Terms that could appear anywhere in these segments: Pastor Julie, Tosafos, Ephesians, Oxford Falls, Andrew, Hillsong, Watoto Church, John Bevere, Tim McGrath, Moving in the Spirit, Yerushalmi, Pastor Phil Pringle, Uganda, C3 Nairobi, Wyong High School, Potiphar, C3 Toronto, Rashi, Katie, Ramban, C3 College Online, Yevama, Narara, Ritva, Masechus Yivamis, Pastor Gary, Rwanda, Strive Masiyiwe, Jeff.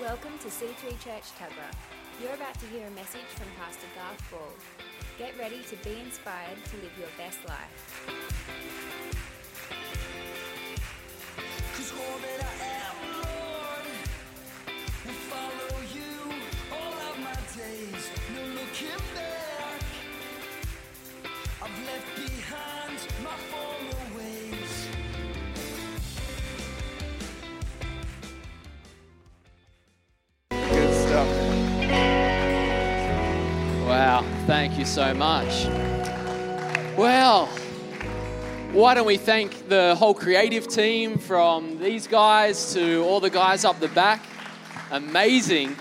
Welcome to C3 Church Tuggerah. You're about to hear a message from Pastor Garth Ball. Get ready to be inspired to live your best life. Cause all that I am, Lord, will follow you all of my days. No looking back. I've left behind my former ways. Wow, thank you so much. Well, why don't we thank the whole creative team, from these guys to all the guys up the back. Amazing.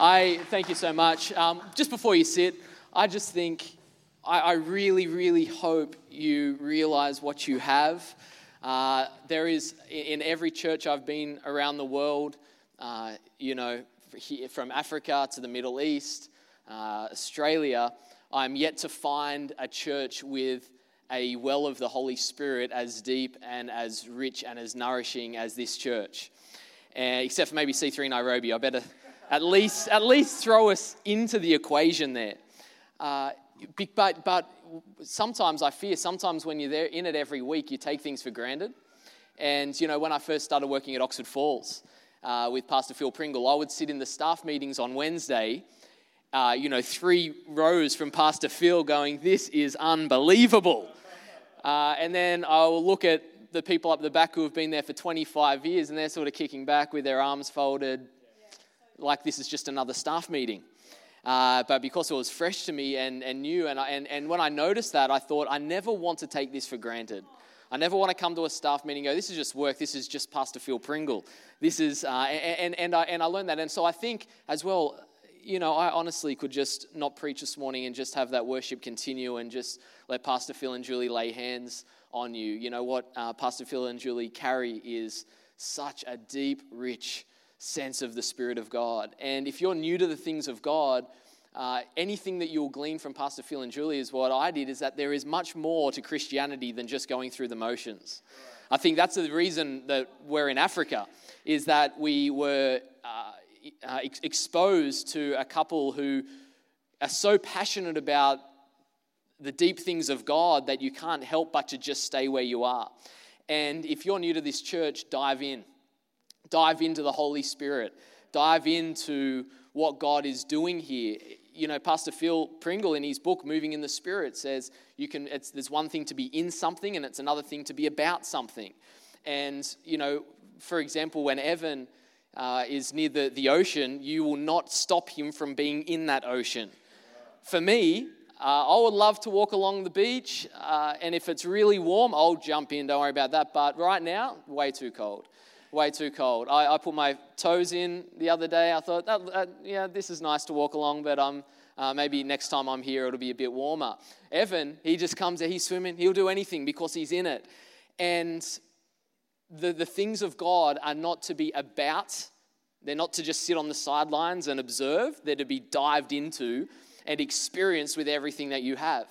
I thank you so much. Just before you sit, I just think, I really, really hope you realize what you have. There is, in every church I've been around the world, from Africa to the Middle East, Australia, I'm yet to find a church with a well of the Holy Spirit as deep and as rich and as nourishing as this church, except for maybe C3 Nairobi. I better at least throw us into the equation there. But sometimes I fear, sometimes when you're there in it every week, you take things for granted. And you know, when I first started working at Oxford Falls with Pastor Phil Pringle, I would sit in the staff meetings on Wednesday. 3 rows from Pastor Phil going, this is unbelievable. And then I'll look at the people up the back who have been there for 25 years and they're sort of kicking back with their arms folded, like this is just another staff meeting. But because it was fresh to me and new, and when I noticed that, I thought, I never want to take this for granted. I never want to come to a staff meeting and go, this is just work, this is just Pastor Phil Pringle. This is, and I learned that. And so I think as well, I honestly could just not preach this morning and just have that worship continue and just let Pastor Phil and Julie lay hands on you. You know what Pastor Phil and Julie carry is such a deep, rich sense of the Spirit of God. And if you're new to the things of God, anything that you'll glean from Pastor Phil and Julie is what I did, is that there is much more to Christianity than just going through the motions. I think that's the reason that we're in Africa, is that we were exposed to a couple who are so passionate about the deep things of God that you can't help but to just stay where you are. And if you're new to this church, dive in. Dive into the Holy Spirit. Dive into what God is doing here. You know, Pastor Phil Pringle in his book, Moving in the Spirit, says there's one thing to be in something and it's another thing to be about something. And, for example, when Evan is near the ocean, you will not stop him from being in that ocean. For me, I would love to walk along the beach, and if it's really warm, I'll jump in, don't worry about that. But right now, way too cold. I put my toes in the other day. I thought, this is nice to walk along, but maybe next time I'm here, it'll be a bit warmer. Evan, he just comes there, he's swimming, he'll do anything because he's in it. And The things of God are not to be about. They're not to just sit on the sidelines and observe. They're to be dived into and experienced with everything that you have.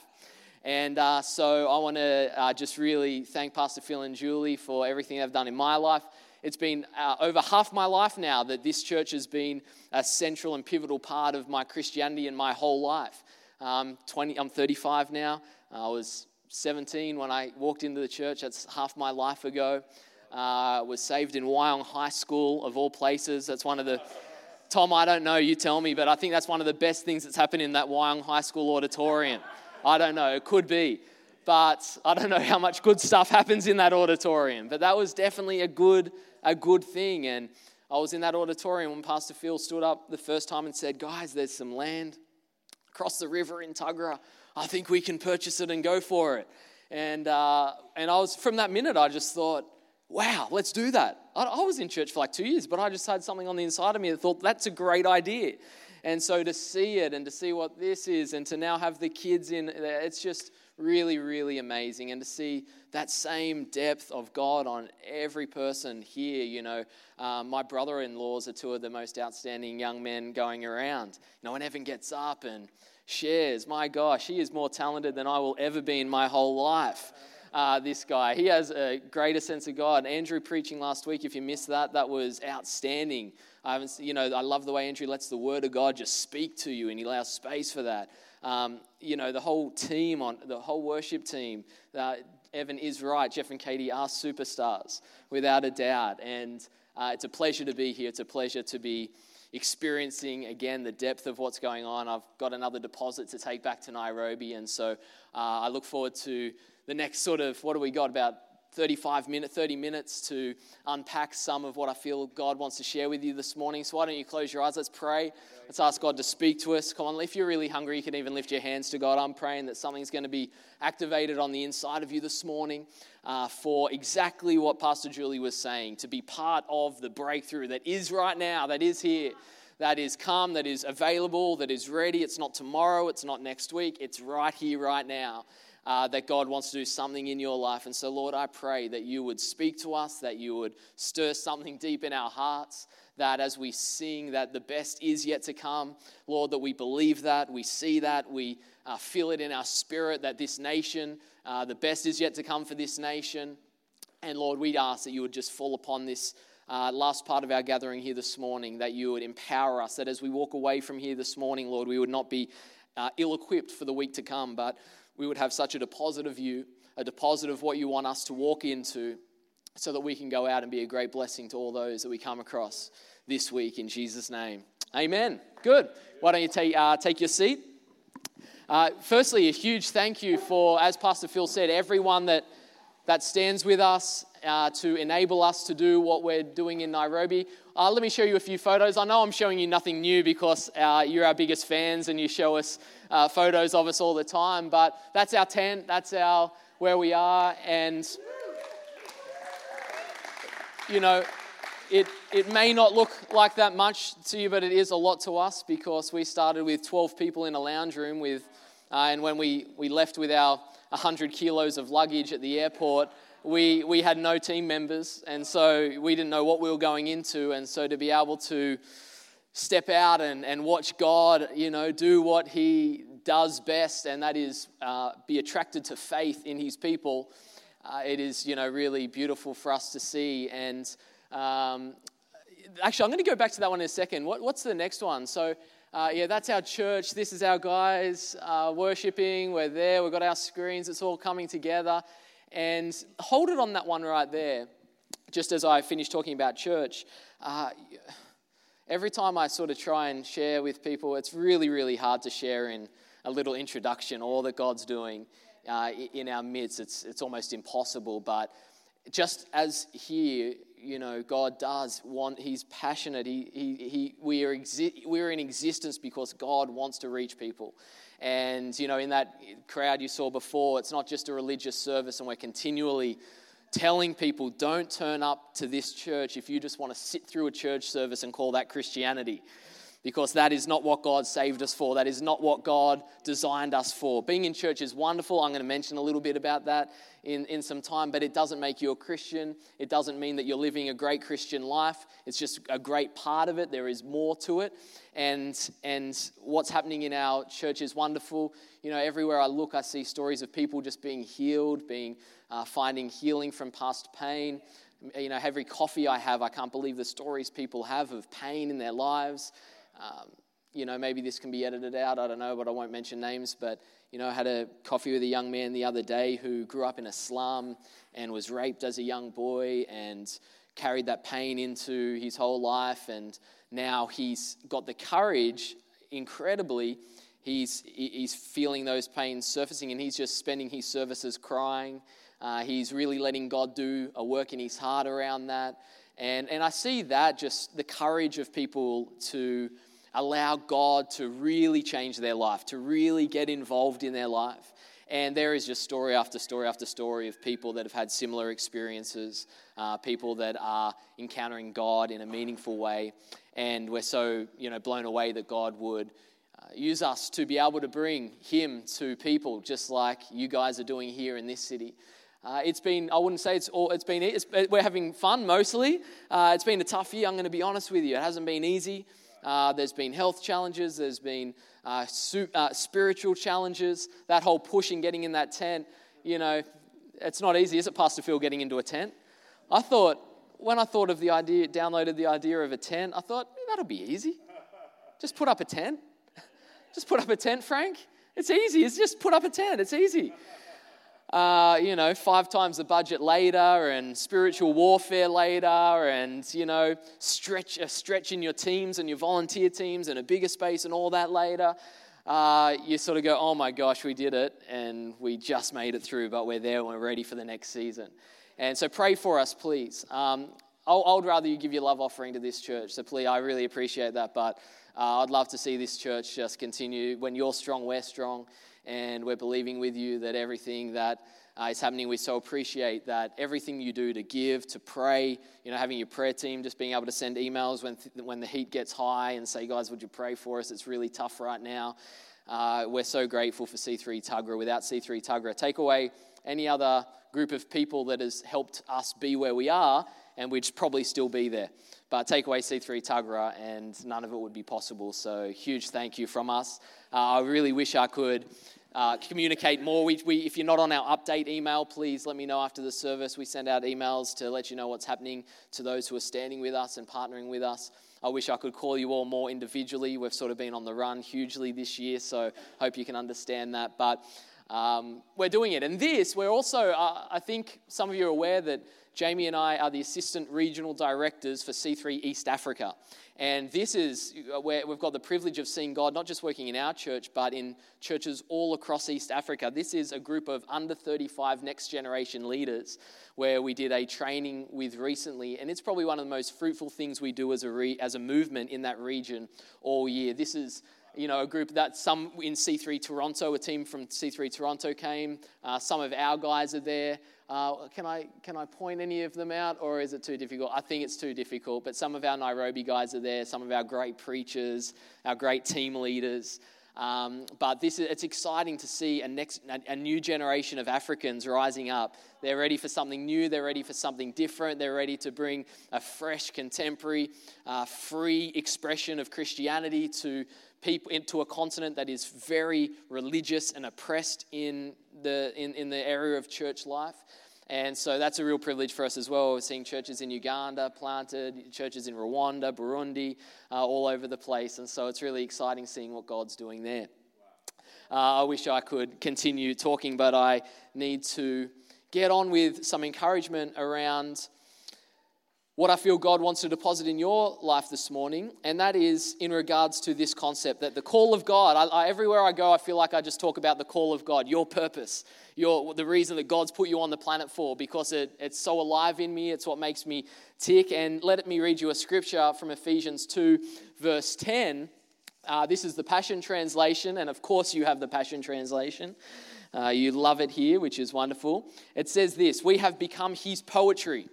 And so I want to just really thank Pastor Phil and Julie for everything they've done in my life. It's been over half my life now that this church has been a central and pivotal part of my Christianity and my whole life. I'm 35 now. I was 17 when I walked into the church. That's half my life ago. Was saved in Wyong High School, of all places. That's one of the, Tom, I don't know, you tell me, but I think that's one of the best things that's happened in that Wyong High School auditorium. I don't know, it could be, but I don't know how much good stuff happens in that auditorium, but that was definitely a good thing. And I was in that auditorium when Pastor Phil stood up the first time and said, guys, there's some land across the river in Tuggerah. I think we can purchase it and go for it. And I was, from that minute, I just thought, wow, let's do that. I was in church for like 2 years, but I just had something on the inside of me that thought, that's a great idea. And so to see it and to see what this is and to now have the kids in, it's just really, really amazing. And to see that same depth of God on every person here, my brother-in-laws are two of the most outstanding young men going around. When Evan gets up and shares, my gosh, he is more talented than I will ever be in my whole life. this guy. He has a greater sense of God. Andrew preaching last week, if you missed that, that was outstanding. I love the way Andrew lets the word of God just speak to you, and he allows space for that. The whole worship team, Evan is right. Jeff and Katie are superstars, without a doubt. And it's a pleasure to be here. It's a pleasure to be experiencing, again, the depth of what's going on. I've got another deposit to take back to Nairobi. And so I look forward to the next sort of, what do we got, about 30 minutes to unpack some of what I feel God wants to share with you this morning. So why don't you close your eyes? Let's pray. Let's ask God to speak to us. Come on, if you're really hungry, you can even lift your hands to God. I'm praying that something's going to be activated on the inside of you this morning for exactly what Pastor Julie was saying, to be part of the breakthrough that is right now, that is here, that is come, that is available, that is ready. It's not tomorrow. It's not next week. It's right here, right now. That God wants to do something in your life. And so, Lord, I pray that you would speak to us, that you would stir something deep in our hearts, that as we sing that the best is yet to come, Lord, that we believe that, we see that, we feel it in our spirit, that this nation, the best is yet to come for this nation. And, Lord, we ask that you would just fall upon this last part of our gathering here this morning, that you would empower us, that as we walk away from here this morning, Lord, we would not be ill-equipped for the week to come, but we would have such a deposit of you, a deposit of what you want us to walk into, so that we can go out and be a great blessing to all those that we come across this week, in Jesus' name. Amen. Good. Why don't you take your seat? Firstly, a huge thank you for, as Pastor Phil said, everyone that stands with us to enable us to do what we're doing in Nairobi. Let me show you a few photos. I know I'm showing you nothing new because you're our biggest fans and you show us photos of us all the time, but that's our tent, that's where we are, and it may not look like that much to you, but it is a lot to us because we started with 12 people in a lounge room with, and when we left with our 100 kilos of luggage at the airport, we had no team members, and so we didn't know what we were going into. And so to be able to step out and watch God, do what he does best, and that is be attracted to faith in his people, it is, really beautiful for us to see. And actually, I'm going to go back to that one in a second. What's the next one? So, that's our church. This is our guys worshiping. We're there. We've got our screens. It's all coming together. And hold it on that one right there, just as I finish talking about church. Every time I sort of try and share with people, it's really, really hard to share in a little introduction all that God's doing in our midst. It's almost impossible, but just as here, God does want, he's passionate. We're in existence because God wants to reach people. And, in that crowd you saw before, it's not just a religious service, and we're continually telling people, don't turn up to this church if you just want to sit through a church service and call that Christianity. Because that is not what God saved us for. That is not what God designed us for. Being in church is wonderful. I'm going to mention a little bit about that in some time, but it doesn't make you a Christian. It doesn't mean that you're living a great Christian life. It's just a great part of it. There is more to it. And what's happening in our church is wonderful. Everywhere I look, I see stories of people just being healed, finding healing from past pain. Every coffee I have, I can't believe the stories people have of pain in their lives. Maybe this can be edited out, I don't know, but I won't mention names, but, I had a coffee with a young man the other day who grew up in a slum and was raped as a young boy and carried that pain into his whole life, and now he's got the courage, incredibly, he's feeling those pains surfacing, and he's just spending his services crying. He's really letting God do a work in his heart around that, and I see that, just the courage of people to allow God to really change their life, to really get involved in their life. And there is just story after story after story of people that have had similar experiences, people that are encountering God in a meaningful way. And we're so, blown away that God would use us to be able to bring him to people, just like you guys are doing here in this city. We're having fun mostly. It's been a tough year, I'm going to be honest with you. It hasn't been easy. There's been health challenges, there's been spiritual challenges, that whole push and getting in that tent, It's not easy, is it, Pastor Phil, getting into a tent? I thought, when I thought of the idea, downloaded the idea of a tent, I thought, that'll be easy. Just put up a tent. Just put up a tent, Frank. It's easy. It's just put up a tent. It's easy. 5 times the budget later, and spiritual warfare later, and, stretch in your teams and your volunteer teams and a bigger space and all that later. You sort of go, oh my gosh, we did it, and we just made it through, but we're there and we're ready for the next season. And so pray for us, please. I would rather you give your love offering to this church, so please, I really appreciate that, but I'd love to see this church just continue. When you're strong, we're strong, and we're believing with you that everything that is happening, we so appreciate that everything you do to give, to pray, having your prayer team, just being able to send emails when the heat gets high and say, guys, would you pray for us? It's really tough right now. We're so grateful for C3 Tuggerah. Without C3 Tuggerah, take away any other group of people that has helped us be where we are, and we'd probably still be there. But take away C3 Tuggerah, and none of it would be possible. So huge thank you from us. I really wish I could communicate more. We if you're not on our update email, please let me know after the service. We send out emails to let you know what's happening to those who are standing with us and partnering with us. I wish I could call you all more individually. We've sort of been on the run hugely this year, so hope you can understand that. But we're doing it. And this, we're also, I think some of you are aware that Jamie and I are the assistant regional directors for C3 East Africa. And this is where we've got the privilege of seeing God, not just working in our church, but in churches all across East Africa. This is a group of under 35 next generation leaders where we did a training with recently. And it's probably one of the most fruitful things we do as a movement in that region all year. This is a group that some in C3 Toronto, a team from C3 Toronto came. Some of our guys are there. Can I point any of them out, or is it too difficult? I think it's too difficult, but some of our Nairobi guys are there, some of our great preachers, our great team leaders. But it's exciting to see a new generation of Africans rising up. They're ready for something new. They're ready for something different. They're ready to bring a fresh, contemporary, free expression of Christianity to people, into a continent that is very religious and oppressed in the area of church life. And so that's a real privilege for us as well. We're seeing churches in Uganda planted, churches in Rwanda, Burundi, all over the place. And so it's really exciting seeing what God's doing there. I wish I could continue talking, but I need to get on with some encouragement around what I feel God wants to deposit in your life this morning, and that is in regards to this concept that the call of God, everywhere I go, I feel like I just talk about the call of God, your purpose, the reason that God's put you on the planet for, because it's so alive in me, it's what makes me tick. And let me read you a scripture from Ephesians 2, verse 10. This is the Passion Translation, and of course you have the Passion Translation. You love it here, which is wonderful. It says this: we have become his poetry,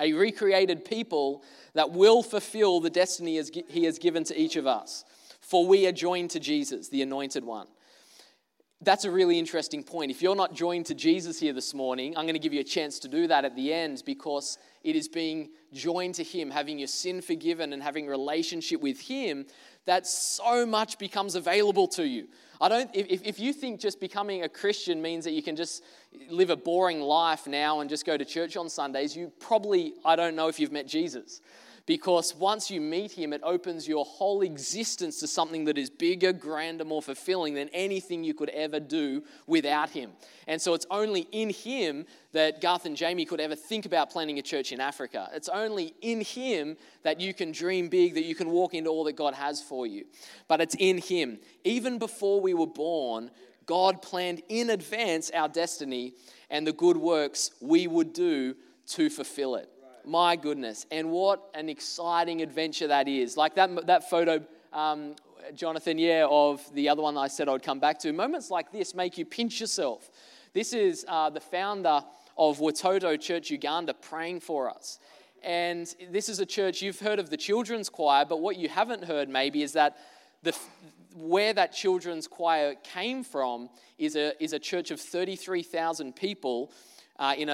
a recreated people that will fulfill the destiny he has given to each of us. For we are joined to Jesus, the Anointed One. That's a really interesting point. If you're not joined to Jesus here this morning, I'm going to give you a chance to do that at the end, because it is being joined to him, having your sin forgiven and having relationship with him, that so much becomes available to you. If you think just becoming a Christian means that you can just live a boring life now and just go to church on Sundays, I don't know if you've met Jesus. Because once you meet him, it opens your whole existence to something that is bigger, grander, more fulfilling than anything you could ever do without him. And so it's only in him that Garth and Jamie could ever think about planning a church in Africa. It's only in him that you can dream big, that you can walk into all that God has for you. But it's in him. Even before we were born, God planned in advance our destiny and the good works we would do to fulfill it. My goodness, and what an exciting adventure that is. Like that photo, Jonathan, of the other one I said I would come back to. Moments like this make you pinch yourself. This is the founder of Watoto Church, Uganda, praying for us. And this is a church, you've heard of the children's choir, but what you haven't heard maybe is that where that children's choir came from is a church of 33,000 people, in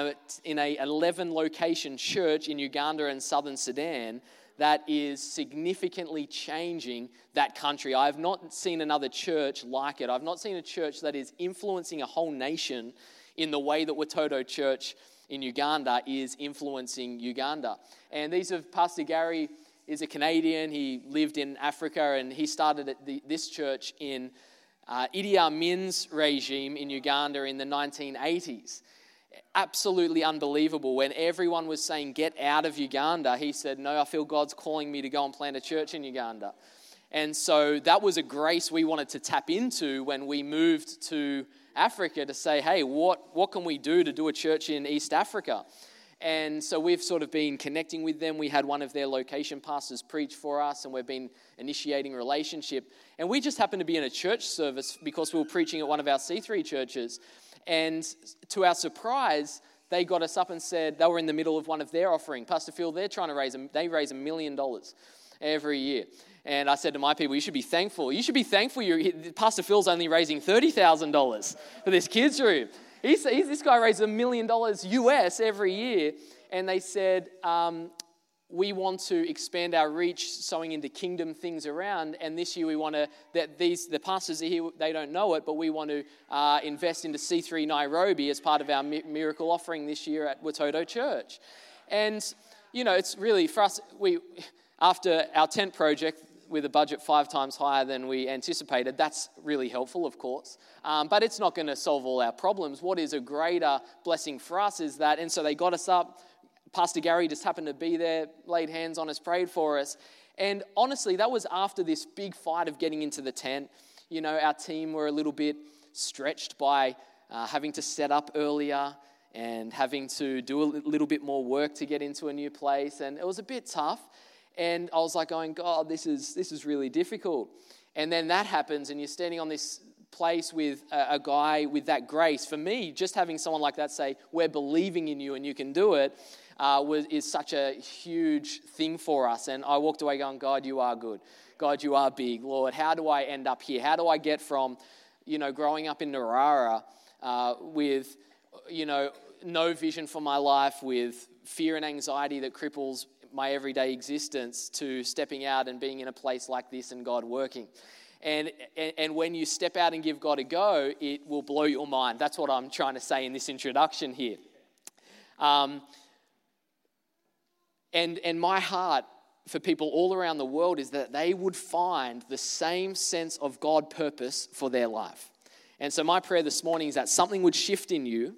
a 11 location church in Uganda and southern Sudan that is significantly changing that country. I've not seen another church like it. I've not seen a church that is influencing a whole nation in the way that Watoto Church in Uganda is influencing Uganda. And these are Pastor Gary is a Canadian. He lived in Africa, and he started at this church in Idi Amin's regime in Uganda in the 1980s. Absolutely unbelievable. When everyone was saying, get out of Uganda, he said, no, I feel God's calling me to go and plant a church in Uganda. And so that was a grace we wanted to tap into when we moved to Africa, to say, hey, what can we do to do a church in East Africa? And so we've sort of been connecting with them. We had one of their location pastors preach for us, and we've been initiating relationship. And we just happened to be in a church service because we were preaching at one of our C3 churches. And to our surprise, they got us up and said, they were in the middle of one of their offering. Pastor Phil, they're trying to raise $1 million every year. And I said to my people, you should be thankful. You should be thankful Pastor Phil's only raising $30,000 for this kids room. This guy raised $1 million US every year. And they said, we want to expand our reach, sowing into kingdom things around. And this year we want to, the pastors are here, they don't know it, but we want to invest into C3 Nairobi as part of our miracle offering this year at Watoto Church. And, you know, it's really, for us, after our tent project, with a budget 5 times higher than we anticipated, that's really helpful, of course. But it's not going to solve all our problems. What is a greater blessing for us is that, and so they got us up. Pastor Gary just happened to be there, laid hands on us, prayed for us. And honestly, that was after this big fight of getting into the tent. You know, our team were a little bit stretched by having to set up earlier and having to do a little bit more work to get into a new place. And it was a bit tough. And I was like going, God, this is really difficult. And then that happens, and you're standing on this place with a guy with that grace. For me, just having someone like that say, we're believing in you and you can do it, is such a huge thing for us. And I walked away going, God, you are good. God, you are big. Lord, how do I end up here? How do I get from, you know, growing up in Narara with, you know, no vision for my life, with fear and anxiety that cripples my everyday existence, to stepping out and being in a place like this and God working. And when you step out and give God a go, it will blow your mind. That's what I'm trying to say in this introduction here. And my heart for people all around the world is that they would find the same sense of God purpose for their life. And so my prayer this morning is that something would shift in you,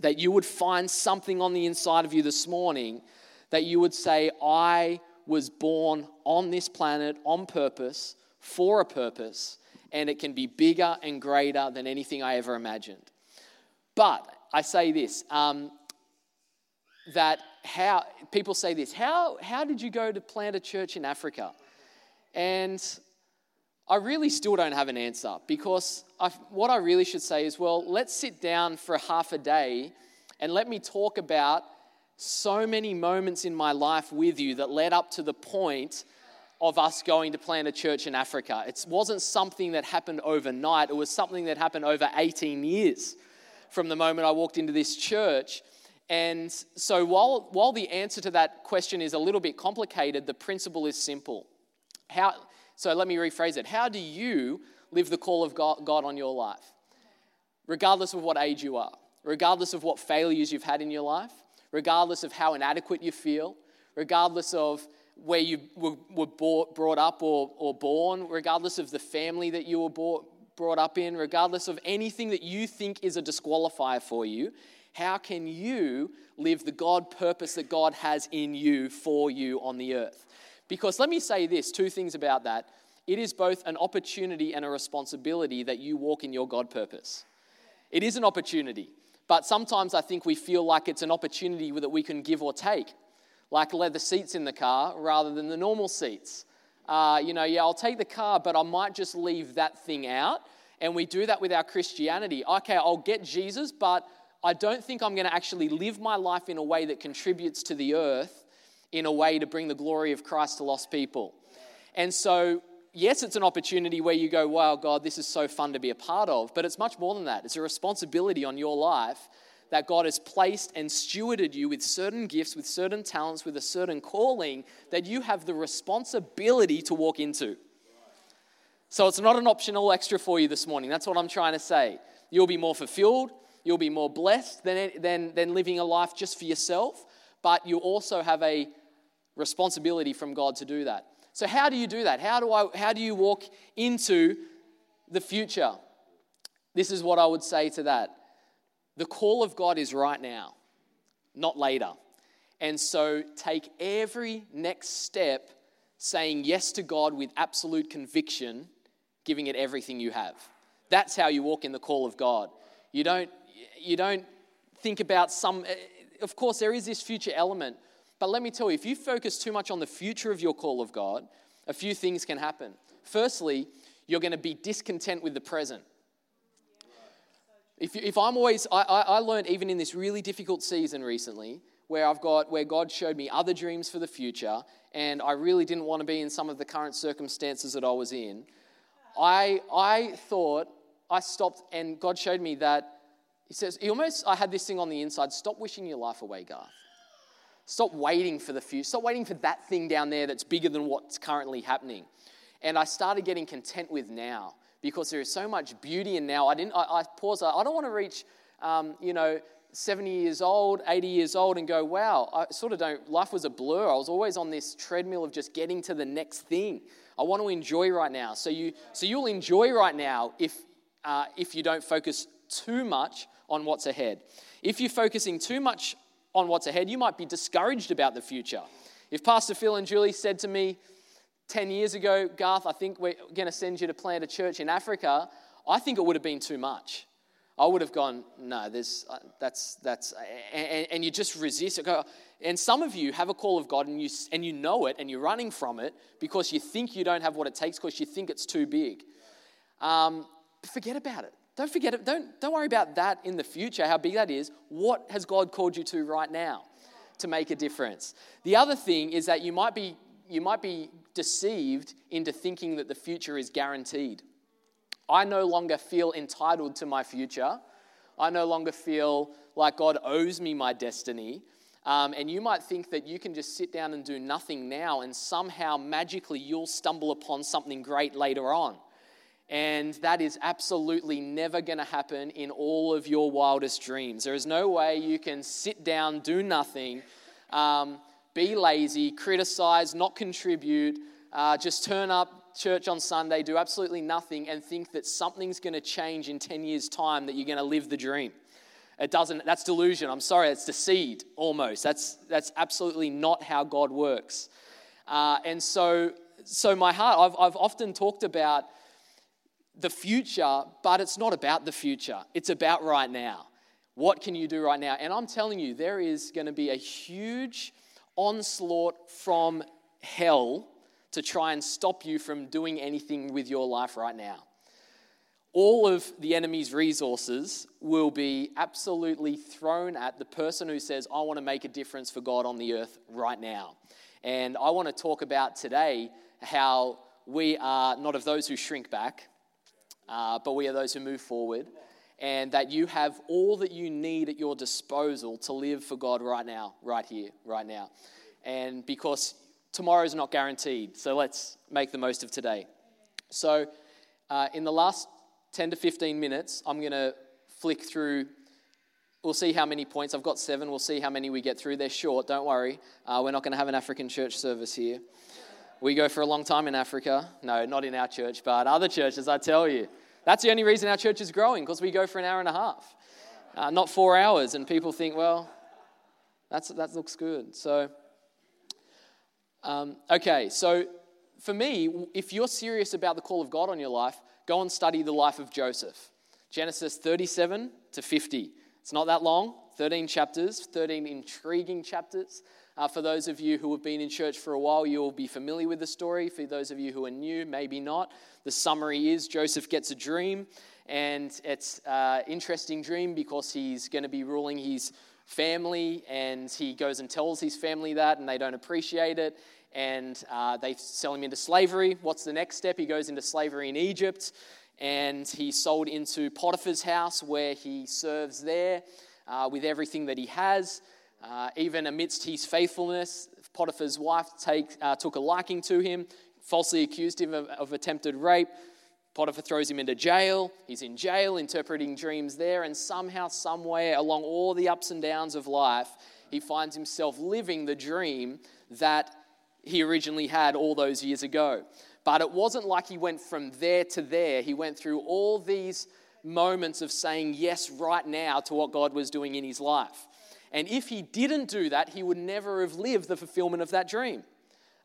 that you would find something on the inside of you this morning that you would say, I was born on this planet on purpose, for a purpose, and it can be bigger and greater than anything I ever imagined. But I say this, that how people say this, how did you go to plant a church in Africa? And I really still don't have an answer, because what I really should say is, well, let's sit down for half a day and let me talk about so many moments in my life with you that led up to the point of us going to plant a church in Africa. It wasn't something that happened overnight. It was something that happened over 18 years from the moment I walked into this church. And so while the answer to that question is a little bit complicated, the principle is simple. So let me rephrase it. How do you live the call of God on your life? Regardless of what age you are, regardless of what failures you've had in your life, regardless of how inadequate you feel, regardless of where you were brought up or born, regardless of the family that you were brought up in, regardless of anything that you think is a disqualifier for you, how can you live the God purpose that God has in you for you on the earth? Because let me say this, 2 things about that. It is both an opportunity and a responsibility that you walk in your God purpose. It is an opportunity. But sometimes I think we feel like it's an opportunity that we can give or take, like leather seats in the car rather than the normal seats. I'll take the car, but I might just leave that thing out. And we do that with our Christianity. Okay, I'll get Jesus, but I don't think I'm going to actually live my life in a way that contributes to the earth, in a way to bring the glory of Christ to lost people. And so, yes, it's an opportunity where you go, wow, God, this is so fun to be a part of. But it's much more than that. It's a responsibility on your life that God has placed and stewarded you with certain gifts, with certain talents, with a certain calling that you have the responsibility to walk into. So it's not an optional extra for you this morning. That's what I'm trying to say. You'll be more fulfilled. You'll be more blessed than living a life just for yourself, but you also have a responsibility from God to do that. So how do you do that? How do you walk into the future? This is what I would say to that. The call of God is right now, not later. And so take every next step saying yes to God with absolute conviction, giving it everything you have. That's how you walk in the call of God. You don't think about some... Of course, there is this future element, but let me tell you, if you focus too much on the future of your call of God, a few things can happen. Firstly, you're going to be discontent with the present. I learned even in this really difficult season recently, where God showed me other dreams for the future, and I really didn't want to be in some of the current circumstances that I was in. I stopped, and God showed me that He says, I had this thing on the inside, stop wishing your life away, Garth. Stop waiting for the future. Stop waiting for that thing down there that's bigger than what's currently happening. And I started getting content with now, because there is so much beauty in now. I don't want to reach, 70 years old, 80 years old and go, wow, life was a blur. I was always on this treadmill of just getting to the next thing. I want to enjoy right now. So you'll enjoy right now if you don't focus too much on what's ahead. If you're focusing too much on what's ahead, you might be discouraged about the future. If Pastor Phil and Julie said to me 10 years ago, Garth, I think we're going to send you to plant a church in Africa, I think it would have been too much. I would have gone, no, and you just resist it. And some of you have a call of God and you know it and you're running from it because you think you don't have what it takes because you think it's too big. Forget about it. Don't forget it. Don't worry about that in the future, how big that is. What has God called you to right now to make a difference? The other thing is that you might be deceived into thinking that the future is guaranteed. I no longer feel entitled to my future. I no longer feel like God owes me my destiny. And you might think that you can just sit down and do nothing now and somehow magically you'll stumble upon something great later on. And that is absolutely never going to happen in all of your wildest dreams. There is no way you can sit down, do nothing, be lazy, criticize, not contribute, just turn up church on Sunday, do absolutely nothing and think that something's going to change in 10 years' time, that you're going to live the dream. It doesn't. That's delusion. I'm sorry, it's deceit almost. That's absolutely not how God works. And so my heart, I've often talked about the future, but it's not about the future. It's about right now. What can you do right now? And I'm telling you, there is going to be a huge onslaught from hell to try and stop you from doing anything with your life right now. All of the enemy's resources will be absolutely thrown at the person who says, I want to make a difference for God on the earth right now. And I want to talk about today how we are not of those who shrink back, but we are those who move forward, and that you have all that you need at your disposal to live for God right now, right here, right now. And because tomorrow is not guaranteed, so let's make the most of today. So in the last 10 to 15 minutes, I'm going to flick through. We'll see how many points. I've got 7. We'll see how many we get through. They're short. Don't worry. We're not going to have an African church service here. We go for a long time in Africa. No, not in our church, but other churches, I tell you. That's the only reason our church is growing, because we go for an hour and a half, not 4 hours. And people think, well, that looks good. So, okay. So for me, if you're serious about the call of God on your life, go and study the life of Joseph. Genesis 37 to 50. It's not that long, 13 chapters, 13 intriguing chapters. For those of you who have been in church for a while, you will be familiar with the story. For those of you who are new, maybe not. The summary is Joseph gets a dream, and it's an interesting dream because he's going to be ruling his family, and he goes and tells his family that, and they don't appreciate it, and they sell him into slavery. What's the next step? He goes into slavery in Egypt, and he's sold into Potiphar's house, where he serves there with everything that he has. Even amidst his faithfulness, Potiphar's wife took a liking to him, falsely accused him of attempted rape, Potiphar throws him into jail. He's in jail, interpreting dreams there, and somehow, somewhere, along all the ups and downs of life, he finds himself living the dream that he originally had all those years ago. But it wasn't like he went from there to there. He went through all these moments of saying yes right now to what God was doing in his life. And if he didn't do that, he would never have lived the fulfillment of that dream.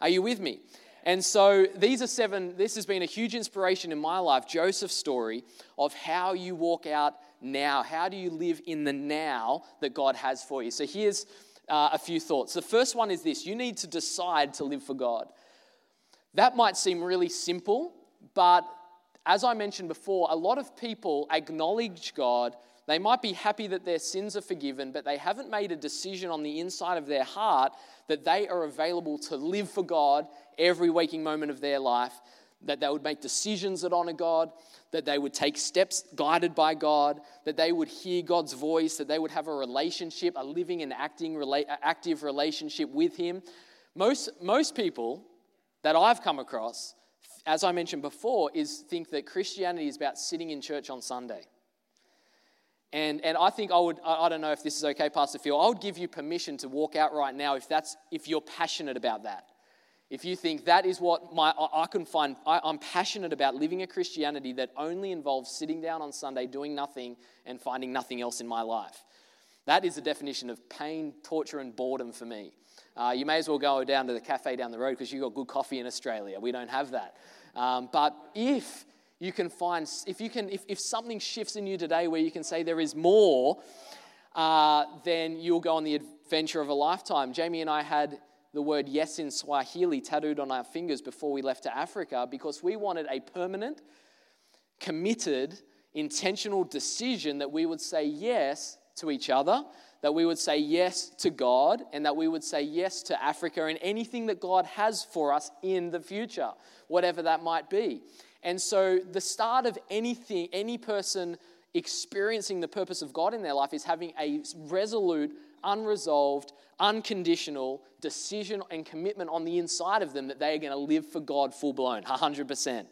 Are you with me? And so this has been a huge inspiration in my life, Joseph's story, of how you walk out now. How do you live in the now that God has for you? So here's a few thoughts. The first one is this: you need to decide to live for God. That might seem really simple, but as I mentioned before, a lot of people acknowledge God. They might be happy that their sins are forgiven, but they haven't made a decision on the inside of their heart that they are available to live for God every waking moment of their life, that they would make decisions that honor God, that they would take steps guided by God, that they would hear God's voice, that they would have a relationship, a living and active relationship with Him. Most people that I've come across, as I mentioned before, think that Christianity is about sitting in church on Sunday. And I think I don't know if this is okay, Pastor Phil, I would give you permission to walk out right now if you're passionate about that. If you think that is what I'm passionate about, living a Christianity that only involves sitting down on Sunday, doing nothing and finding nothing else in my life. That is the definition of pain, torture and boredom for me. You may as well go down to the cafe down the road because you've got good coffee in Australia. We don't have that. But if you can find, if something shifts in you today where you can say there is more, then you'll go on the adventure of a lifetime. Jamie and I had the word yes in Swahili tattooed on our fingers before we left to Africa because we wanted a permanent, committed, intentional decision that we would say yes to each other, that we would say yes to God, and that we would say yes to Africa and anything that God has for us in the future, whatever that might be. And so the start of anything, any person experiencing the purpose of God in their life is having a resolute, unresolved, unconditional decision and commitment on the inside of them that they are going to live for God full-blown, 100%.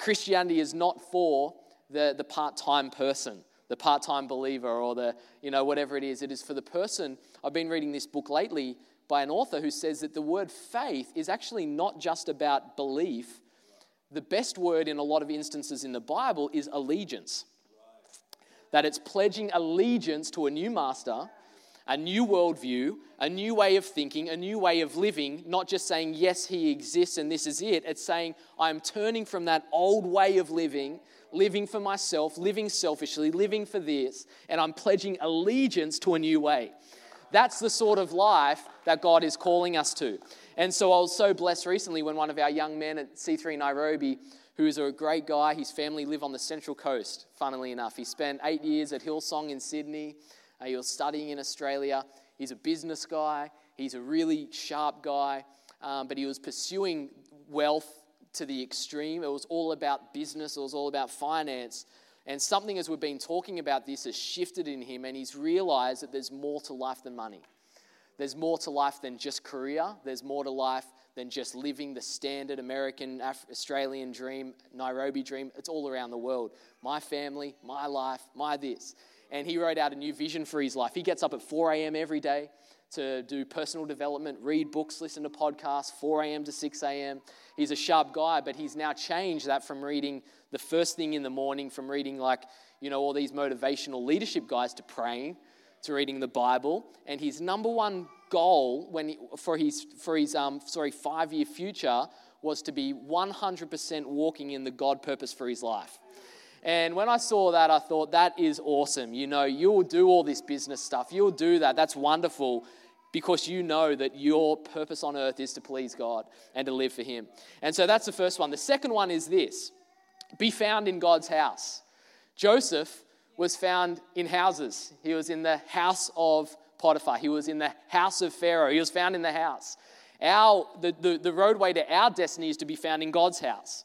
Christianity is not for the part-time person, the part-time believer, or whatever it is. It is for the person. I've been reading this book lately by an author who says that the word faith is actually not just about belief. The best word in a lot of instances in the Bible is allegiance. That it's pledging allegiance to a new master, a new worldview, a new way of thinking, a new way of living, not just saying, yes, he exists and this is it. It's saying, I'm turning from that old way of living for myself, living selfishly, living for this, and I'm pledging allegiance to a new way. That's the sort of life that God is calling us to. And so I was so blessed recently when one of our young men at C3 Nairobi, who is a great guy, his family live on the Central Coast, funnily enough. He spent 8 years at Hillsong in Sydney. He was studying in Australia. He's a business guy. He's a really sharp guy. But he was pursuing wealth to the extreme. It was all about business. It was all about finance. And something, as we've been talking about this, has shifted in him, and he's realized that there's more to life than money. There's more to life than just career. There's more to life than just living the standard American, Australian dream, Nairobi dream. It's all around the world. My family, my life, my this. And he wrote out a new vision for his life. He gets up at 4 a.m. every day to do personal development, read books, listen to podcasts, 4 a.m. to 6 a.m. He's a sharp guy, but he's now changed that from reading the first thing in the morning, from reading all these motivational leadership guys, to praying, to reading the Bible. And his number one goal for his 5-year future was to be 100% walking in the God purpose for his life. And when I saw that, I thought, that is awesome. You'll do all this business stuff. You'll do that. That's wonderful, because you know that your purpose on earth is to please God and to live for Him. And so that's the first one. The second one is this: be found in God's house. Joseph was found in houses. He was in the house of Potiphar. He was in the house of Pharaoh. He was found in the house. The roadway to our destiny is to be found in God's house.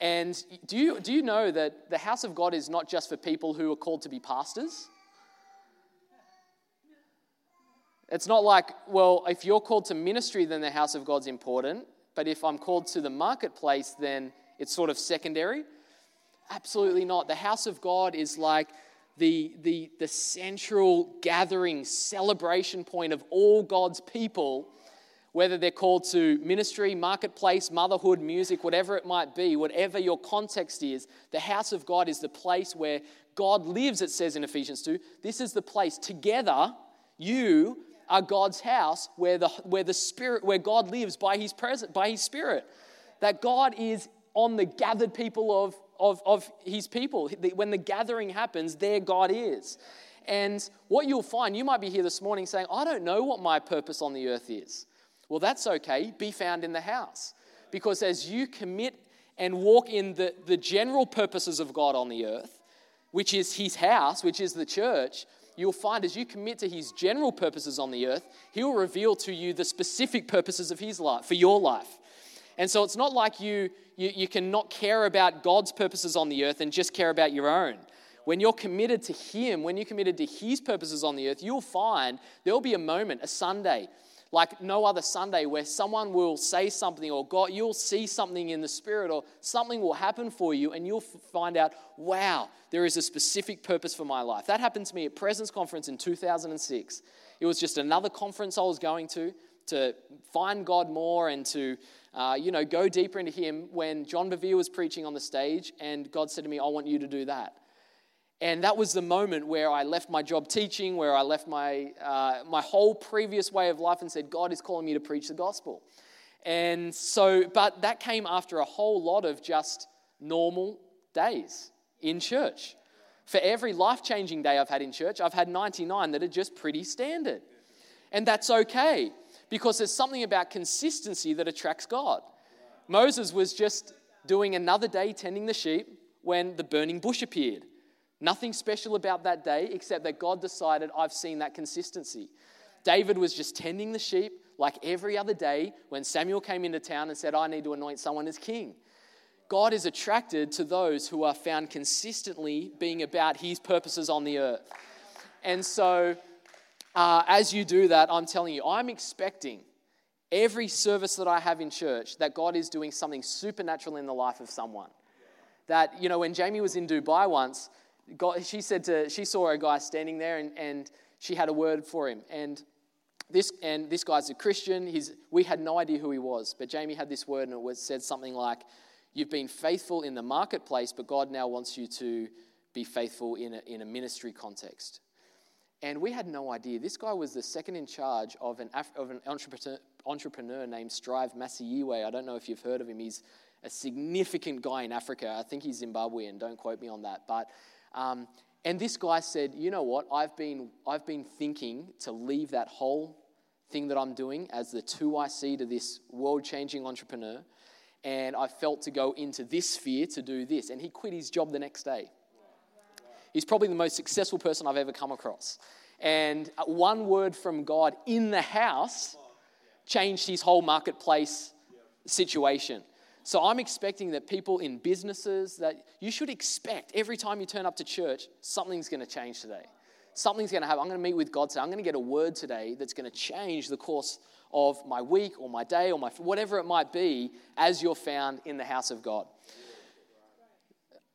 And do you know that the house of God is not just for people who are called to be pastors? It's not like, well, if you're called to ministry, then the house of God's important. But if I'm called to the marketplace, then it's sort of secondary. Absolutely not. The house of God is like the central gathering, celebration point of all God's people, whether they're called to ministry, marketplace, motherhood, music, whatever it might be, whatever your context is, the house of God is the place where God lives, it says in Ephesians 2. This is the place. Together, you are God's house where the Spirit, where God lives by His presence, by His Spirit. That God is on the gathered people of His people. When the gathering happens, there God is. And what you'll find, you might be here this morning saying, I don't know what my purpose on the earth is. Well, that's okay. Be found in the house. Because as you commit and walk in the general purposes of God on the earth, which is His house, which is the church, you'll find as you commit to His general purposes on the earth, He'll reveal to you the specific purposes of His life, for your life. And so it's not like you can not care about God's purposes on the earth and just care about your own. When you're committed to Him, when you're committed to His purposes on the earth, you'll find there'll be a moment, a Sunday, like no other Sunday, where someone will say something, or God, you'll see something in the Spirit, or something will happen for you, and you'll find out, wow, there is a specific purpose for my life. That happened to me at Presence Conference in 2006. It was just another conference I was going to find God more and to go deeper into Him, when John Bevere was preaching on the stage, and God said to me, I want you to do that. And that was the moment where I left my job teaching, where I left my whole previous way of life and said, God is calling me to preach the gospel. And so, but that came after a whole lot of just normal days in church. For every life-changing day I've had in church, I've had 99 that are just pretty standard. And that's okay, because there's something about consistency that attracts God. Moses was just doing another day tending the sheep when the burning bush appeared. Nothing special about that day, except that God decided, I've seen that consistency. David was just tending the sheep like every other day when Samuel came into town and said, I need to anoint someone as king. God is attracted to those who are found consistently being about His purposes on the earth. And so as you do that, I'm telling you, I'm expecting every service that I have in church that God is doing something supernatural in the life of someone. That, when Jamie was in Dubai once, she saw a guy standing there, and she had a word for him. And this guy's a Christian. We had no idea who he was, but Jamie had this word, and said something like, "You've been faithful in the marketplace, but God now wants you to be faithful in a ministry context." And we had no idea. This guy was the second in charge of an entrepreneur named Strive Masiyiwe. I don't know if you've heard of him. He's a significant guy in Africa. I think he's Zimbabwean. Don't quote me on that, but. And this guy said, you know what, I've been thinking to leave that whole thing that I'm doing as the 2IC to this world-changing entrepreneur, and I felt to go into this sphere to do this. And he quit his job the next day. He's probably the most successful person I've ever come across. And one word from God in the house changed his whole marketplace situation. So I'm expecting that people in businesses, that you should expect every time you turn up to church, something's going to change today. Something's going to happen. I'm going to meet with God today. I'm going to get a word today that's going to change the course of my week or my day or my whatever it might be, as you're found in the house of God.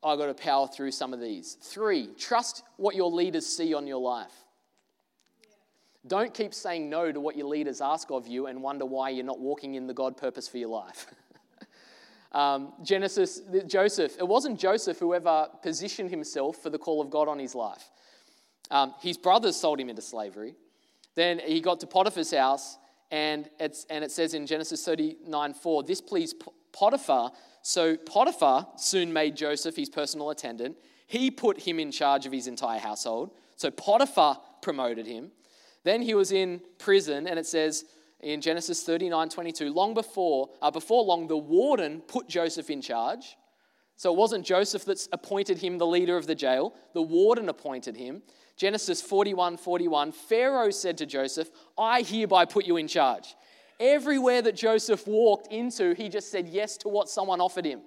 I've got to power through some of these. 3, trust what your leaders see on your life. Don't keep saying no to what your leaders ask of you and wonder why you're not walking in the God purpose for your life. Genesis, Joseph, it wasn't Joseph who ever positioned himself for the call of God on his life. His brothers sold him into slavery. Then he got to Potiphar's house, and it says in Genesis 39:4, this pleased Potiphar. So Potiphar soon made Joseph his personal attendant. He put him in charge of his entire household. So Potiphar promoted him. Then he was in prison, and it says, in Genesis 39:22, before long, the warden put Joseph in charge. So it wasn't Joseph that's appointed him the leader of the jail. The warden appointed him. Genesis 41:41, Pharaoh said to Joseph, I hereby put you in charge. Everywhere that Joseph walked into, he just said yes to what someone offered him.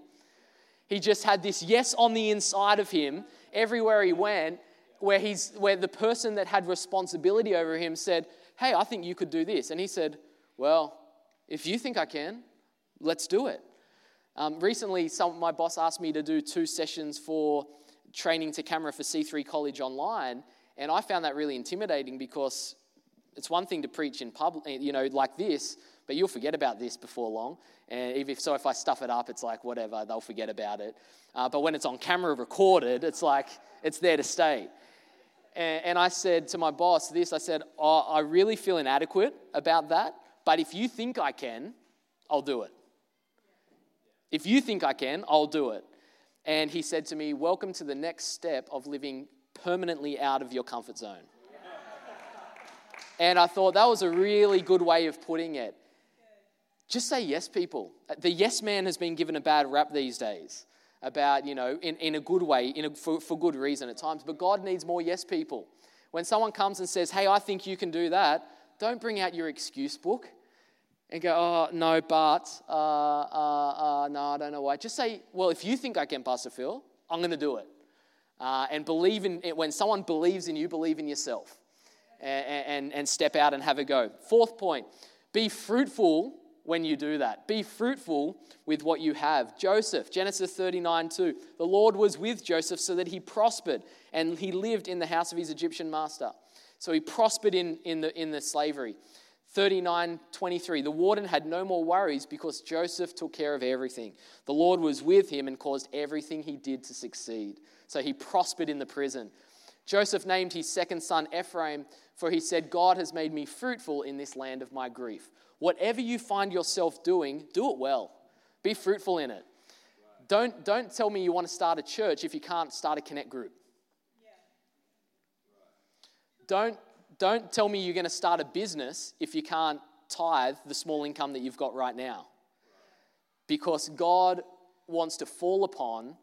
He just had this yes on the inside of him. Everywhere he went, where the person that had responsibility over him said, hey, I think you could do this. And he said, well, if you think I can, let's do it. Recently, my boss asked me to do 2 sessions for training to camera for C3 College Online, and I found that really intimidating because it's one thing to preach in public, like this, but you'll forget about this before long. And if I stuff it up, it's like, whatever, they'll forget about it. But when it's on camera recorded, it's like, it's there to stay. And I said to my boss this, I said, I really feel inadequate about that, but if you think I can, I'll do it. If you think I can, I'll do it. And he said to me, welcome to the next step of living permanently out of your comfort zone. And I thought that was a really good way of putting it. Just say yes, people. The yes man has been given a bad rap these days about, in a good way, for good reason at times. But God needs more yes people. When someone comes and says, hey, I think you can do that, don't bring out your excuse book and go, oh, no, but, no, I don't know why. Just say, well, if you think I can, Pastor Phil, I'm going to do it. And believe in it. When someone believes in you, believe in yourself. And step out and have a go. 4th point, be fruitful when you do that. Be fruitful with what you have. Joseph, Genesis 39:2, the Lord was with Joseph so that he prospered and he lived in the house of his Egyptian master. So he prospered in the slavery. 39:23, the warden had no more worries because Joseph took care of everything. The Lord was with him and caused everything he did to succeed. So he prospered in the prison. Joseph named his 2nd son Ephraim, for he said, God has made me fruitful in this land of my grief. Whatever you find yourself doing, do it well. Be fruitful in it. Right. Don't tell me you want to start a church if you can't start a connect group. Yeah. Right. Don't tell me you're going to start a business if you can't tithe the small income that you've got right now. Right. Because God wants to fall upon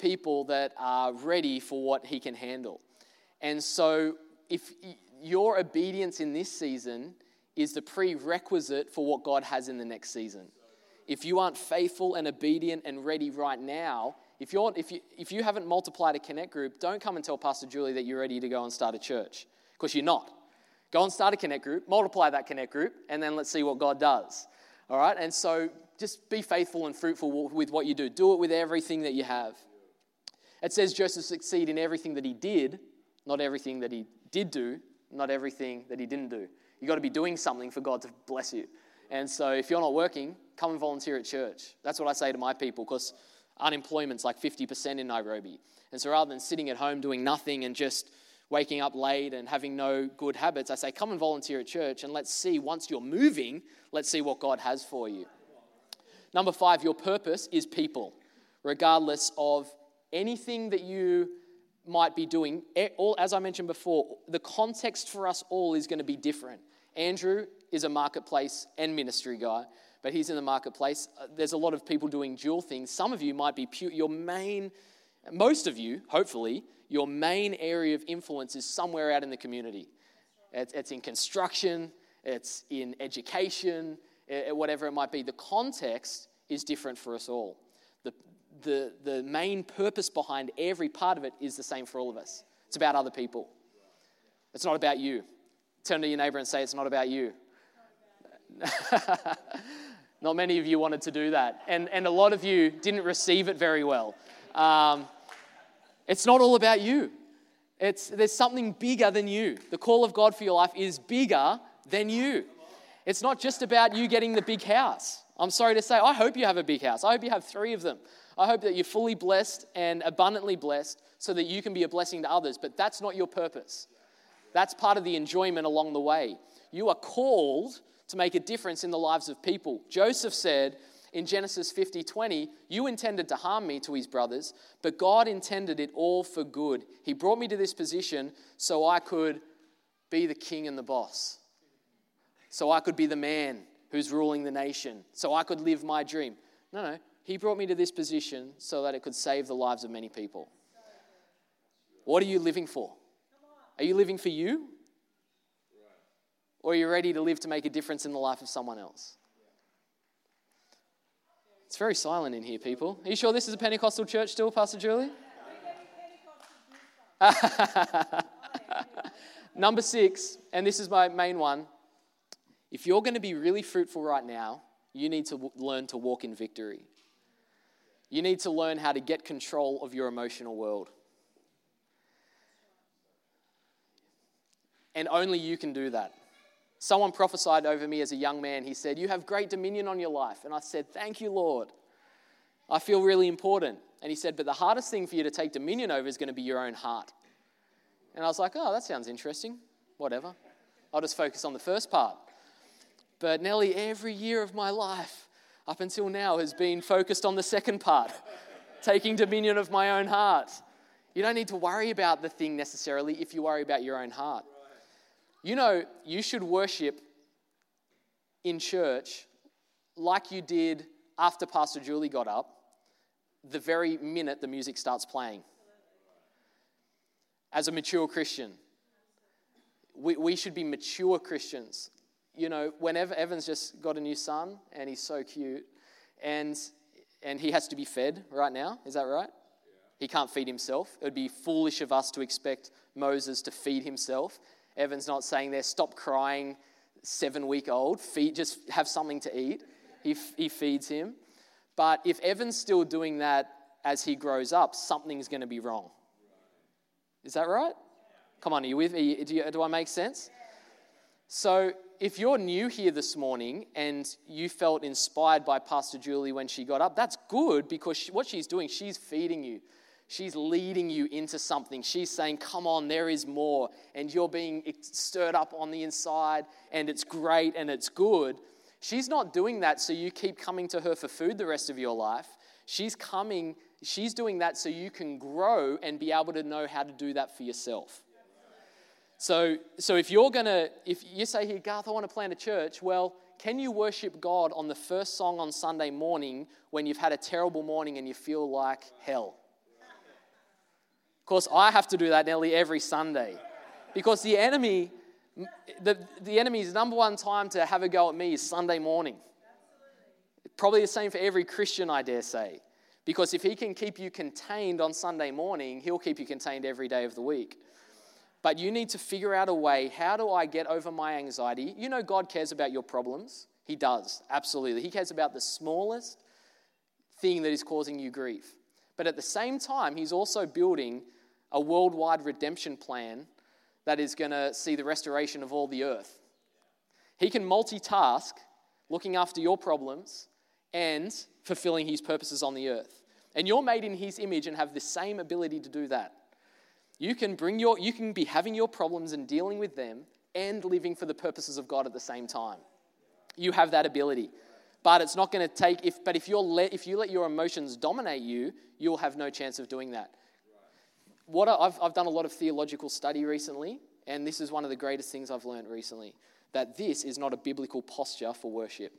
people that are ready for what he can handle. And so if your obedience in this season is the prerequisite for what God has in the next season. If you aren't faithful and obedient and ready right now, if you haven't multiplied a connect group, don't come and tell Pastor Julie that you're ready to go and start a church, because you're not. Go and start a connect group, multiply that connect group, and then let's see what God does. All right? And so just be faithful and fruitful with what you do. Do it with everything that you have. It says Joseph succeeded in everything that he did, not everything that he did do, not everything that he didn't do. You've got to be doing something for God to bless you. And so if you're not working, come and volunteer at church. That's what I say to my people, because unemployment's like 50% in Nairobi. And so rather than sitting at home doing nothing and just waking up late and having no good habits, I say, come and volunteer at church, and let's see, once you're moving, let's see what God has for you. Number 5, your purpose is people, regardless of anything that you might be doing. As I mentioned before, the context for us all is going to be different. Andrew is a marketplace and ministry guy, but he's in the marketplace. There's a lot of people doing dual things. Some of you might be most of you, hopefully, your main area of influence is somewhere out in the community. It's in construction, it's in education, whatever it might be. The context is different for us all. The main purpose behind every part of it is the same for all of us. It's about other people. It's not about you. Turn to your neighbor and say, it's not about you. Not many of you wanted to do that. And a lot of you didn't receive it very well. It's not all about you. There's something bigger than you. The call of God for your life is bigger than you. It's not just about you getting the big house. I'm sorry to say, I hope you have a big house. I hope you have 3 of them. I hope that you're fully blessed and abundantly blessed so that you can be a blessing to others. But that's not your purpose. That's part of the enjoyment along the way. You are called to make a difference in the lives of people. Joseph said in Genesis 50:20, you intended to harm me to his brothers, but God intended it all for good. He brought me to this position so I could be the king and the boss. So I could be the man who's ruling the nation, so I could live my dream. No, he brought me to this position so that it could save the lives of many people. What are you living for? Are you living for you? Or are you ready to live to make a difference in the life of someone else? It's very silent in here, people. Are you sure this is a Pentecostal church still, Pastor Julie? Number 6, and this is my main one. If you're going to be really fruitful right now, you need to learn to walk in victory. You need to learn how to get control of your emotional world. And only you can do that. Someone prophesied over me as a young man. He said, "You have great dominion on your life." And I said, "Thank you, Lord. I feel really important." And he said, "But the hardest thing for you to take dominion over is going to be your own heart." And I was like, "Oh, that sounds interesting. Whatever. I'll just focus on the first part." But nearly every year of my life up until now has been focused on the second part, taking dominion of my own heart. You don't need to worry about the thing necessarily if you worry about your own heart. You know, you should worship in church like you did after Pastor Julie got up, the very minute the music starts playing. As a mature Christian, we should be mature Christians. You know, whenever Evan's just got a new son and he's so cute, and he has to be fed right now, is that right? Yeah. He can't feed himself. It would be foolish of us to expect Moses to feed himself. Evan's not saying there, "Stop crying, 7-week-old, just have something to eat." He feeds him. But if Evan's still doing that as he grows up, something's going to be wrong. Is that right? Come on, are you with me? Do I make sense? So if you're new here this morning and you felt inspired by Pastor Julie when she got up, that's good, because what she's doing, she's feeding you. She's leading you into something. She's saying, "Come on, there is more." And you're being stirred up on the inside, and it's great and it's good. She's not doing that so you keep coming to her for food the rest of your life. She's doing that so you can grow and be able to know how to do that for yourself. So if you say here, "Garth, I want to plant a church," well, can you worship God on the first song on Sunday morning when you've had a terrible morning and you feel like hell? Of course, I have to do that nearly every Sunday, because the enemy's number one time to have a go at me is Sunday morning. Probably the same for every Christian, I dare say. Because if he can keep you contained on Sunday morning, he'll keep you contained every day of the week. But you need to figure out a way, how do I get over my anxiety? You know God cares about your problems. He does, absolutely. He cares about the smallest thing that is causing you grief. But at the same time, he's also building a worldwide redemption plan that is going to see the restoration of all the earth. He can multitask, looking after your problems and fulfilling his purposes on the earth. And you're made in his image and have the same ability to do that. You can be having your problems and dealing with them and living for the purposes of God at the same time. You have that ability. But it's not going to take, if you let your emotions dominate you, you'll have no chance of doing that. I've done a lot of theological study recently, and this is one of the greatest things I've learned recently, that this is not a biblical posture for worship.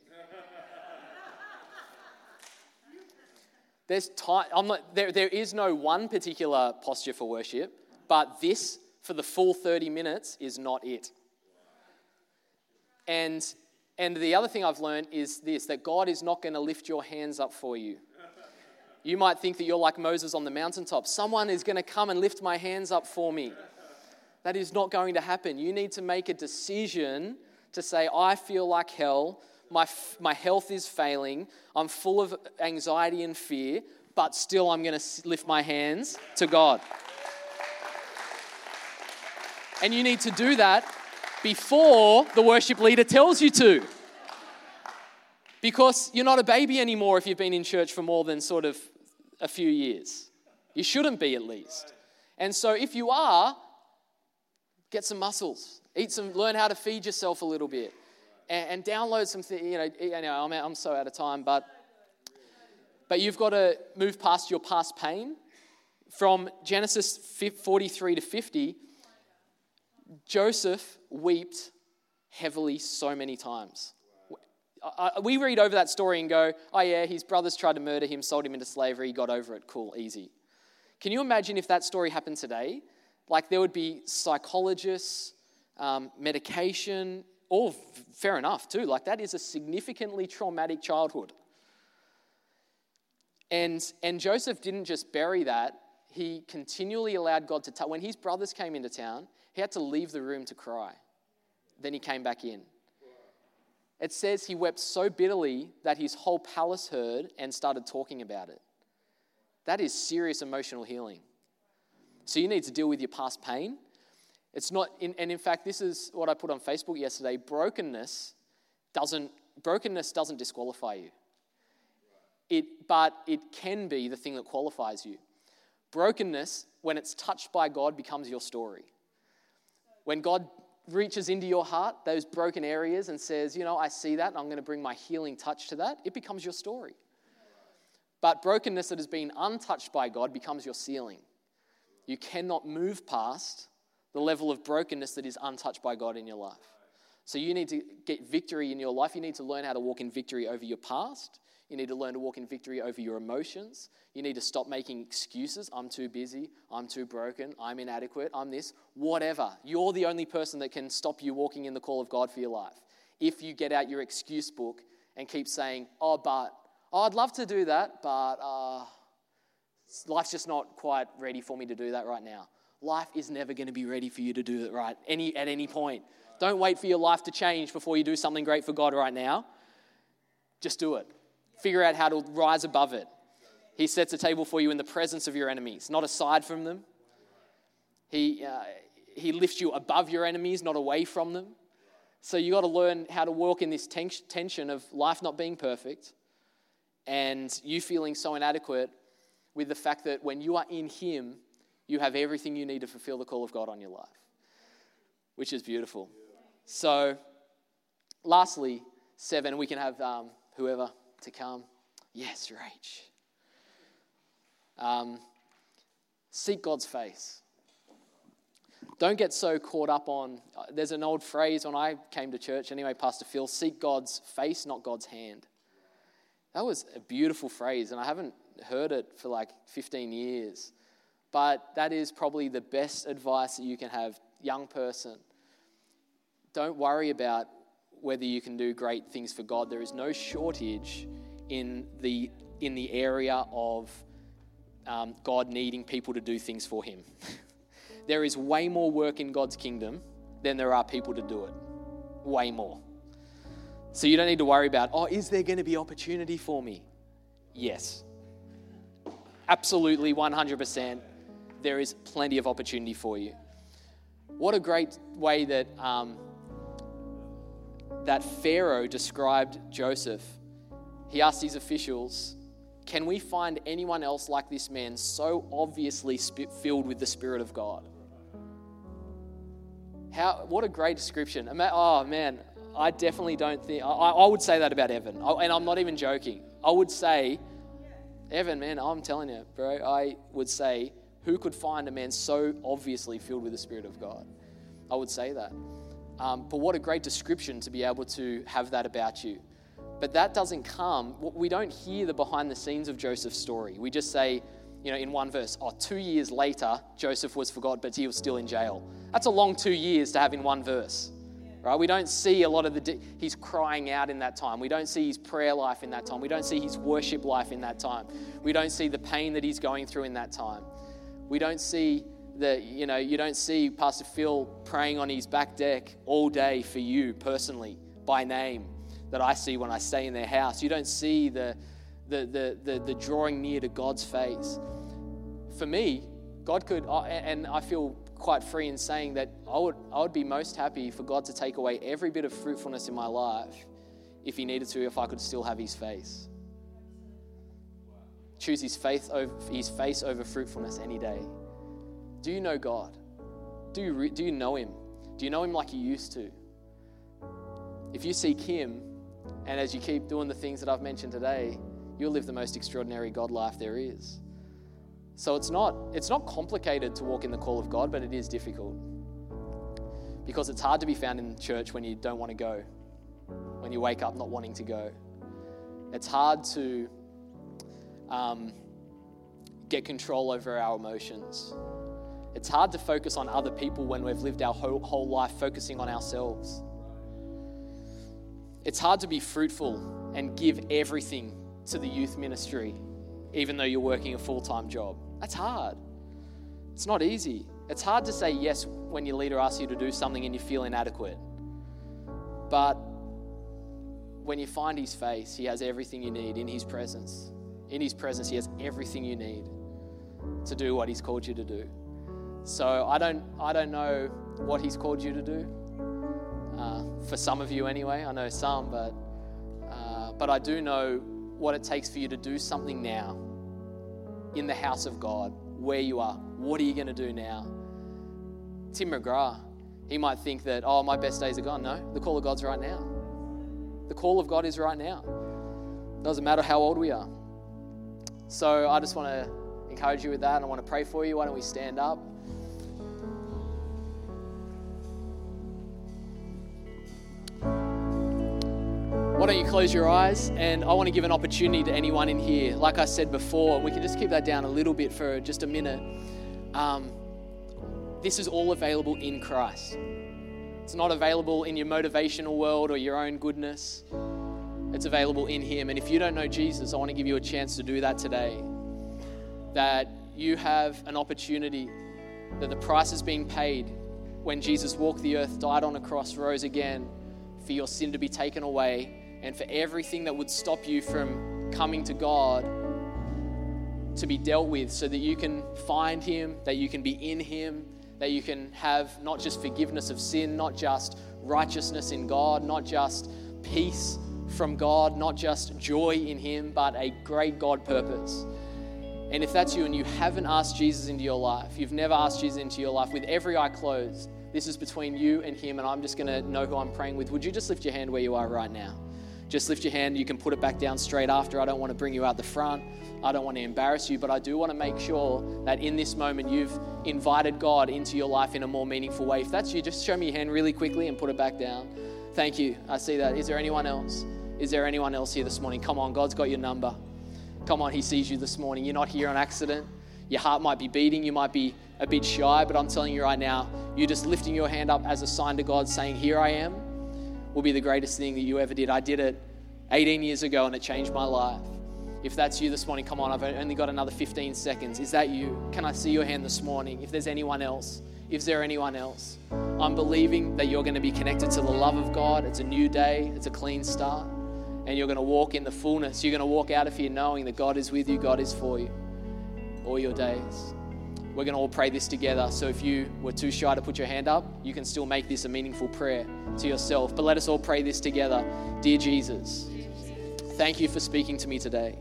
There is no one particular posture for worship, but this, for the full 30 minutes, is not it. And the other thing I've learned is this, that God is not going to lift your hands up for you. You might think that you're like Moses on the mountaintop. Someone is going to come and lift my hands up for me. That is not going to happen. You need to make a decision to say, "I feel like hell. My health is failing, I'm full of anxiety and fear, but still I'm going to lift my hands to God." And you need to do that before the worship leader tells you to. Because you're not a baby anymore if you've been in church for more than sort of a few years. You shouldn't be, at least. And so if you are, get some muscles. Learn how to feed yourself a little bit. And download some things, I'm so out of time, but you've got to move past your past pain. From Genesis 43 to 50, Joseph wept heavily so many times. We read over that story and go, "Oh yeah, his brothers tried to murder him, sold him into slavery, he got over it, cool, easy." Can you imagine if that story happened today? Like, there would be psychologists, medication, all fair enough too. Like, that is a significantly traumatic childhood. And Joseph didn't just bury that. He continually allowed God to tell. When his brothers came into town, he had to leave the room to cry. Then he came back in. It says he wept so bitterly that his whole palace heard and started talking about it. That is serious emotional healing. So you need to deal with your past pain. It's not, and in fact, this is what I put on Facebook yesterday. Brokenness doesn't disqualify you. But it can be the thing that qualifies you. Brokenness, when it's touched by God, becomes your story. When God reaches into your heart, those broken areas, and says, you know, I see that, and I'm going to bring my healing touch to that, it becomes your story. But brokenness that has been untouched by God becomes your ceiling. You cannot move past the level of brokenness that is untouched by God in your life. So you need to get victory in your life. You need to learn how to walk in victory over your past. You need to learn to walk in victory over your emotions. You need to stop making excuses. I'm too busy. I'm too broken. I'm inadequate. I'm this. Whatever. You're the only person that can stop you walking in the call of God for your life. If you get out your excuse book and keep saying, I'd love to do that, but life's just not quite ready for me to do that right now. Life is never going to be ready for you to do it right at any point. Don't wait for your life to change before you do something great for God right now. Just do it. Figure out how to rise above it. He sets a table for you in the presence of your enemies, not aside from them. He lifts you above your enemies, not away from them. So you got to learn how to walk in this tension of life not being perfect and you feeling so inadequate with the fact that when you are in Him, you have everything you need to fulfill the call of God on your life, which is beautiful. So, lastly, 7, we can have whoever to come. Yes, Rach. Seek God's face. Don't get so caught up on, there's an old phrase when I came to church, anyway, Pastor Phil, seek God's face, not God's hand. That was a beautiful phrase, and I haven't heard it for like 15 years. But that is probably the best advice that you can have, young person. Don't worry about whether you can do great things for God. There is no shortage in the area of God needing people to do things for Him. There is way more work in God's kingdom than there are people to do it. Way more. So you don't need to worry about, is there going to be opportunity for me? Yes. Absolutely, 100%. There is plenty of opportunity for you. What a great way that that Pharaoh described Joseph. He asked his officials, can we find anyone else like this man so obviously filled with the Spirit of God? What a great description. Oh man, I definitely don't think, I would say that about Evan. And I'm not even joking. I would say, Evan, man, I'm telling you, bro, I would say, who could find a man so obviously filled with the Spirit of God? I would say that. But what a great description to be able to have that about you. But that doesn't come, we don't hear the behind the scenes of Joseph's story. We just say, you know, in one verse, 2 years later, Joseph was forgot, but he was still in jail. That's a long 2 years to have in one verse, right? We don't see a lot of he's crying out in that time. We don't see his prayer life in that time. We don't see his worship life in that time. We don't see the pain that he's going through in that time. We don't see you don't see Pastor Phil praying on his back deck all day for you personally by name that I see when I stay in their house. You don't see the drawing near to God's face. For me, God could, and I feel quite free in saying that I would be most happy for God to take away every bit of fruitfulness in my life if He needed to, if I could still have His face. Choose His face over fruitfulness any day. Do you know God? Do you know Him? Do you know Him like you used to? If you seek Him, and as you keep doing the things that I've mentioned today, you'll live the most extraordinary God life there is. So it's not complicated to walk in the call of God, but it is difficult. Because it's hard to be found in church when you don't want to go, when you wake up not wanting to go. It's hard to get control over our emotions. It's hard to focus on other people when we've lived our whole life focusing on ourselves. It's hard to be fruitful and give everything to the youth ministry, even though you're working a full-time job. That's hard. It's not easy. It's hard to say yes when your leader asks you to do something and you feel inadequate. But when you find His face, He has everything you need in His presence. In His presence, He has everything you need. to do what He's called you to do. So I don't know what He's called you to do. For some of you anyway, I know some, but I do know what it takes for you to do something now in the house of God, where you are. What are you going to do now? Tim McGrath, he might think that, oh, my best days are gone. No, the call of God's right now. The call of God is right now. It doesn't matter how old we are. So I just want to encourage you with that, and I want to pray for you. Why don't we stand up? Why don't you close your eyes? And I want to give an opportunity to anyone in here. Like I said before, and we can just keep that down a little bit for just a minute. This is all available in Christ. It's not available in your motivational world or your own goodness. It's available in Him. And if you don't know Jesus, I want to give you a chance to do that today. That you have an opportunity, that the price is being paid when Jesus walked the earth, died on a cross, rose again for your sin to be taken away. And for everything that would stop you from coming to God to be dealt with, so that you can find Him, that you can be in Him, that you can have not just forgiveness of sin, not just righteousness in God, not just peace from God, not just joy in Him, but a great God purpose. And if that's you and you haven't asked Jesus into your life, you've never asked Jesus into your life, with every eye closed, this is between you and Him, and I'm just going to know who I'm praying with. Would you just lift your hand where you are right now? Just lift your hand. You can put it back down straight after. I don't want to bring you out the front. I don't want to embarrass you, but I do want to make sure that in this moment you've invited God into your life in a more meaningful way. If that's you, just show me your hand really quickly and put it back down. Thank you. I see that. Is there anyone else? Is there anyone else here this morning? Come on, God's got your number. Come on, He sees you this morning. You're not here on accident. Your heart might be beating. You might be a bit shy, but I'm telling you right now, you just lifting your hand up as a sign to God saying, here I am, will be the greatest thing that you ever did. I did it 18 years ago and it changed my life. If that's you this morning, come on, I've only got another 15 seconds. Is that you? Can I see your hand this morning? If there's anyone else, is there anyone else? I'm believing that you're going to be connected to the love of God. It's a new day. It's a clean start. And you're going to walk in the fullness. You're going to walk out of here knowing that God is with you, God is for you all your days. We're going to all pray this together. So if you were too shy to put your hand up, you can still make this a meaningful prayer to yourself. But let us all pray this together. Dear Jesus, thank you for speaking to me today.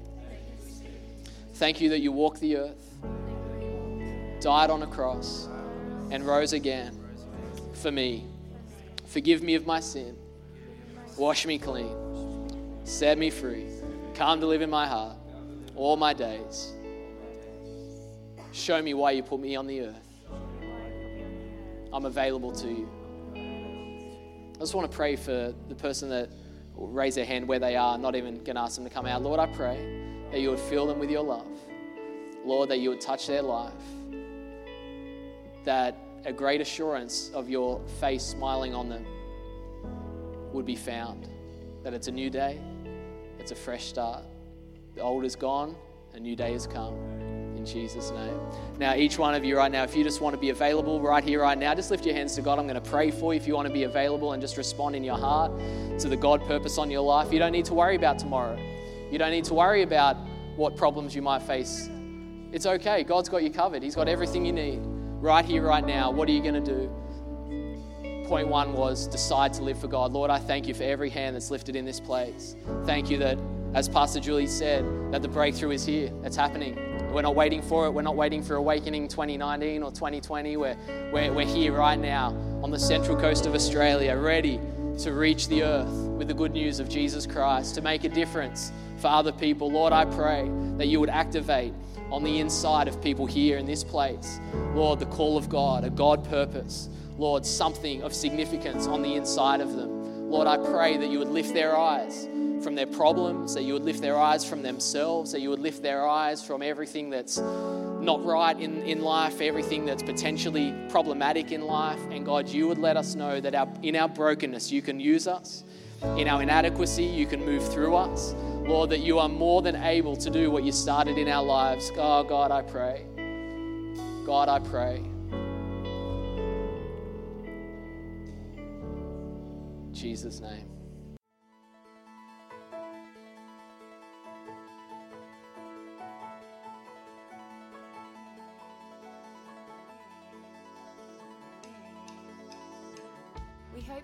Thank you that you walked the earth, died on a cross, and rose again for me. Forgive me of my sin. Wash me clean. Set me free. Come to live in my heart all my days. Show me why you put me on the earth. I'm available to you. I just want to pray for the person that will raise their hand where they are, not even going to ask them to come out. Lord, I pray that you would fill them with your love. Lord, that you would touch their life. That a great assurance of your face smiling on them would be found. That it's a new day. It's a fresh start. The old is gone. A new day has come. In Jesus' name. Now, each one of you right now, if you just want to be available right here, right now, just lift your hands to God. I'm going to pray for you. If you want to be available and just respond in your heart to the God purpose on your life, you don't need to worry about tomorrow. You don't need to worry about what problems you might face. It's okay. God's got you covered. He's got everything you need right here, right now. What are you going to do? Point one was decide to live for God. Lord, I thank you for every hand that's lifted in this place. Thank you that, as Pastor Julie said, that the breakthrough is here. It's happening. We're not waiting for it. We're not waiting for Awakening 2019 or 2020. We're here right now on the central coast of Australia, ready to reach the earth with the good news of Jesus Christ, to make a difference for other people. Lord, I pray that you would activate on the inside of people here in this place, Lord, the call of God, a God purpose, Lord, something of significance on the inside of them. Lord, I pray that you would lift their eyes from their problems, that you would lift their eyes from themselves, that you would lift their eyes from everything that's not right in life, everything that's potentially problematic in life. And God, you would let us know that in our brokenness, you can use us. In our inadequacy, you can move through us. Lord, that you are more than able to do what you started in our lives. Oh, God, I pray. God, I pray. In Jesus' name. hope